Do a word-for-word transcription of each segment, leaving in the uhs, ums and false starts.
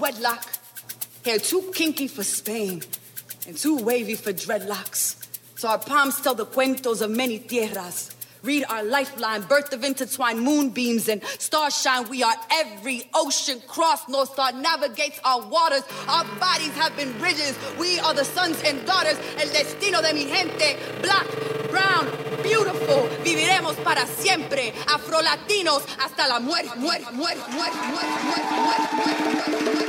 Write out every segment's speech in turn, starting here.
Wedlock, hair too kinky for Spain and too wavy for dreadlocks. So our palms tell the cuentos of many tierras. Read our lifeline, birth of intertwined moonbeams and starshine. We are every ocean cross. North Star navigates our waters. Our bodies have been bridges. We are the sons and daughters. El destino de mi gente, black, brown, beautiful. Viviremos para siempre. Afro-Latinos hasta la muerte, muerte, muerte, muerte, muerte, muerte, muerte, muerte, muerte.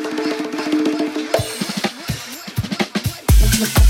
Let's go.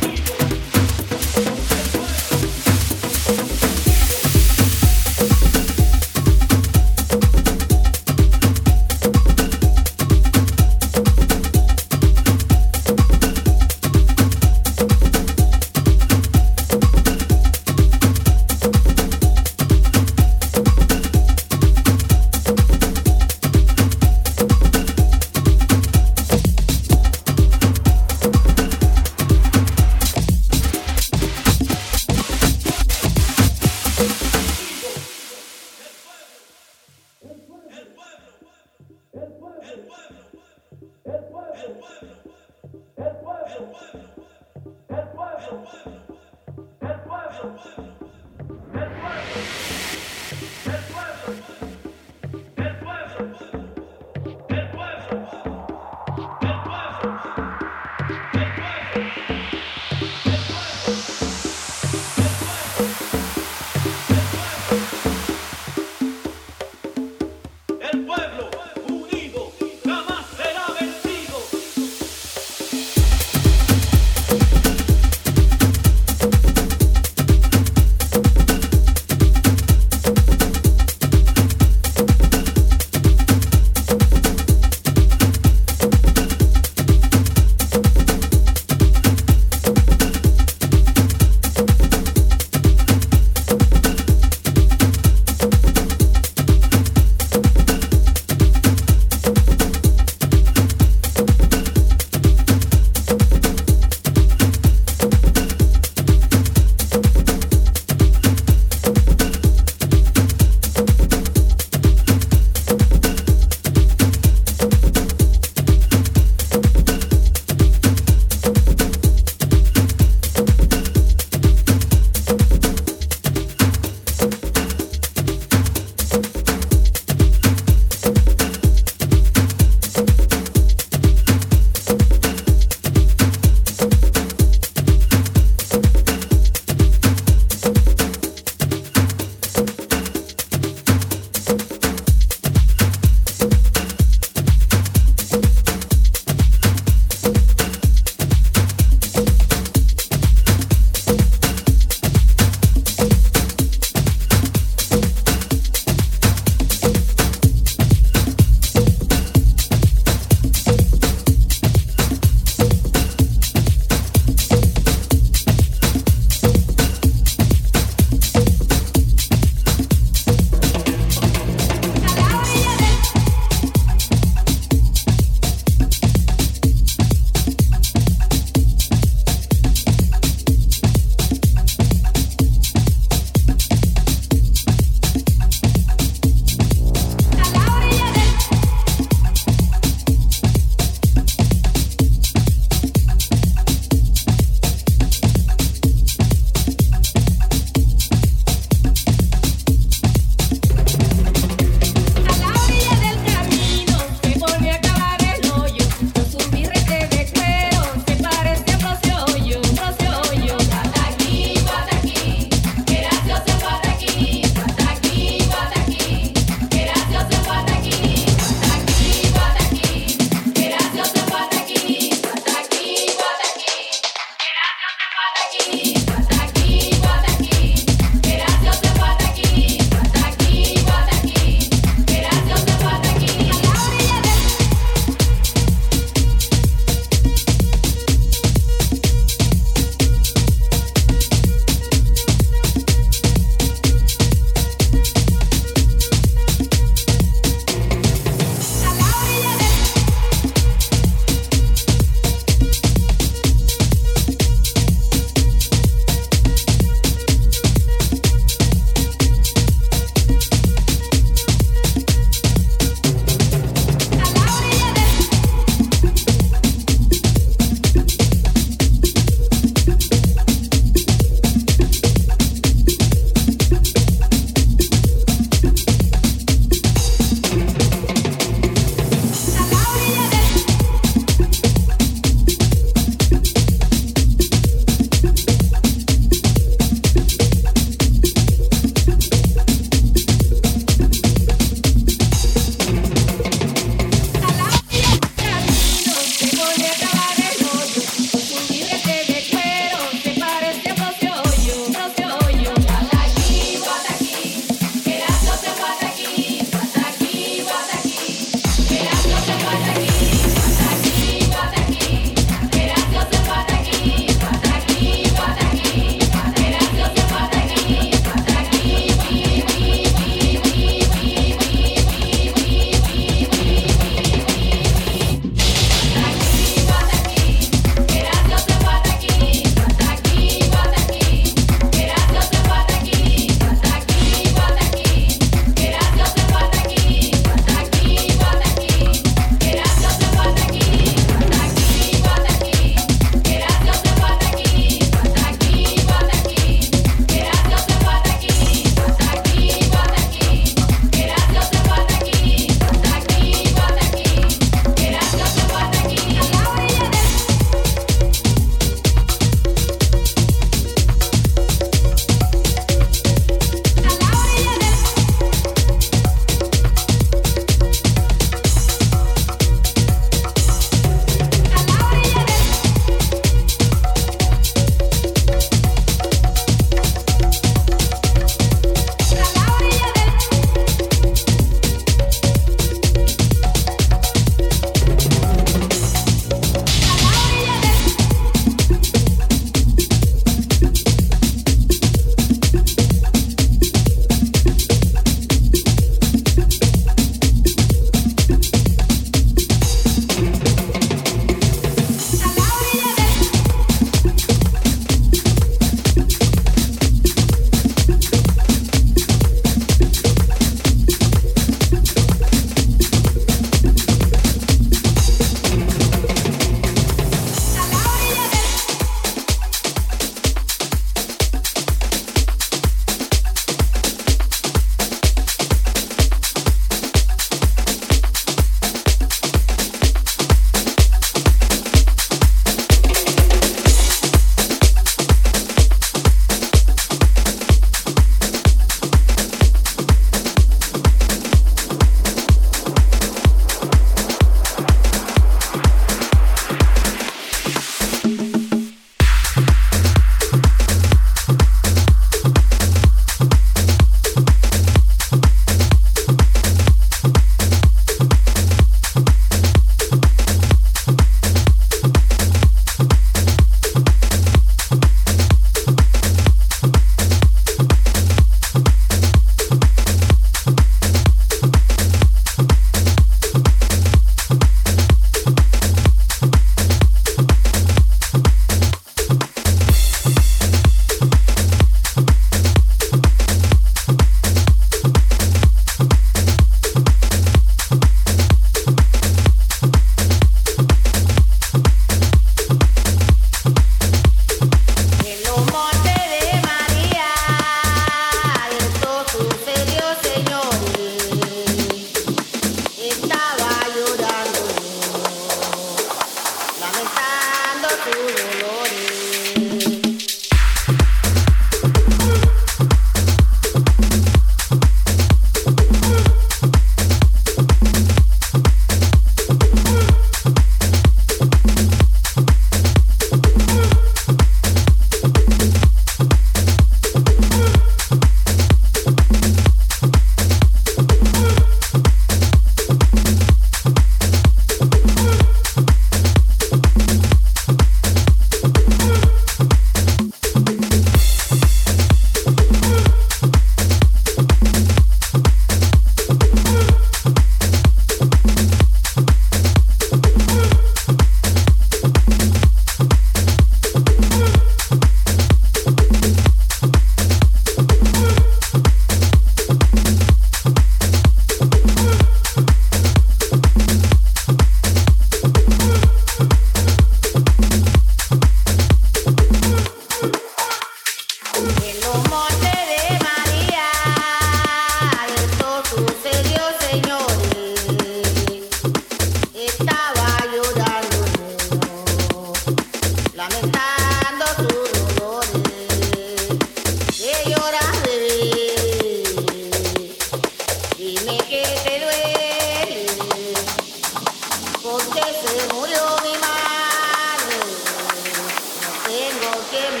We'll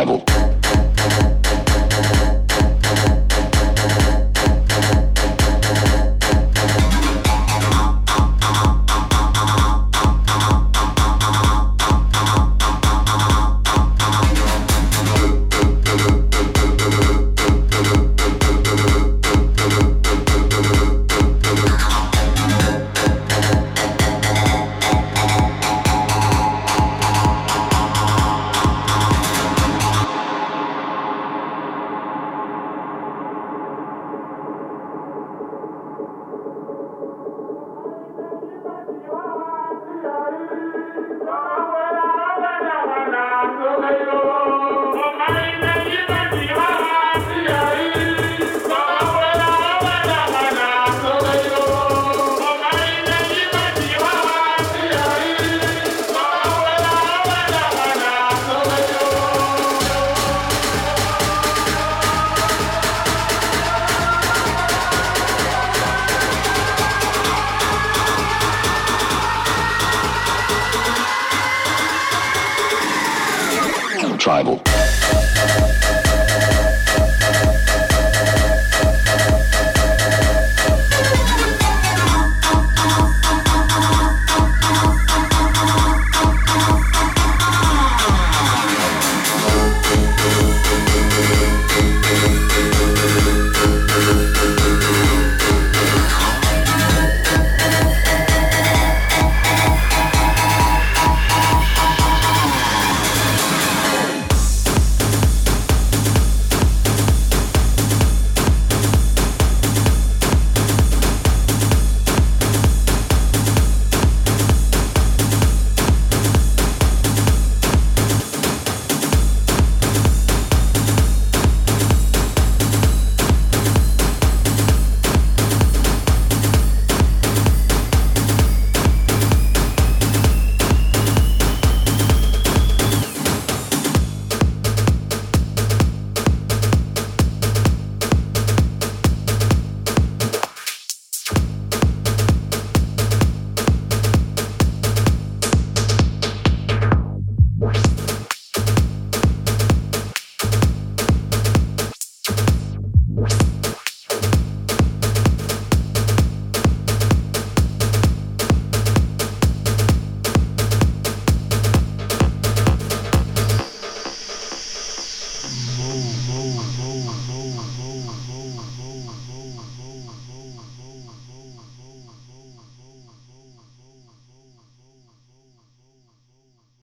Bible. Tribal.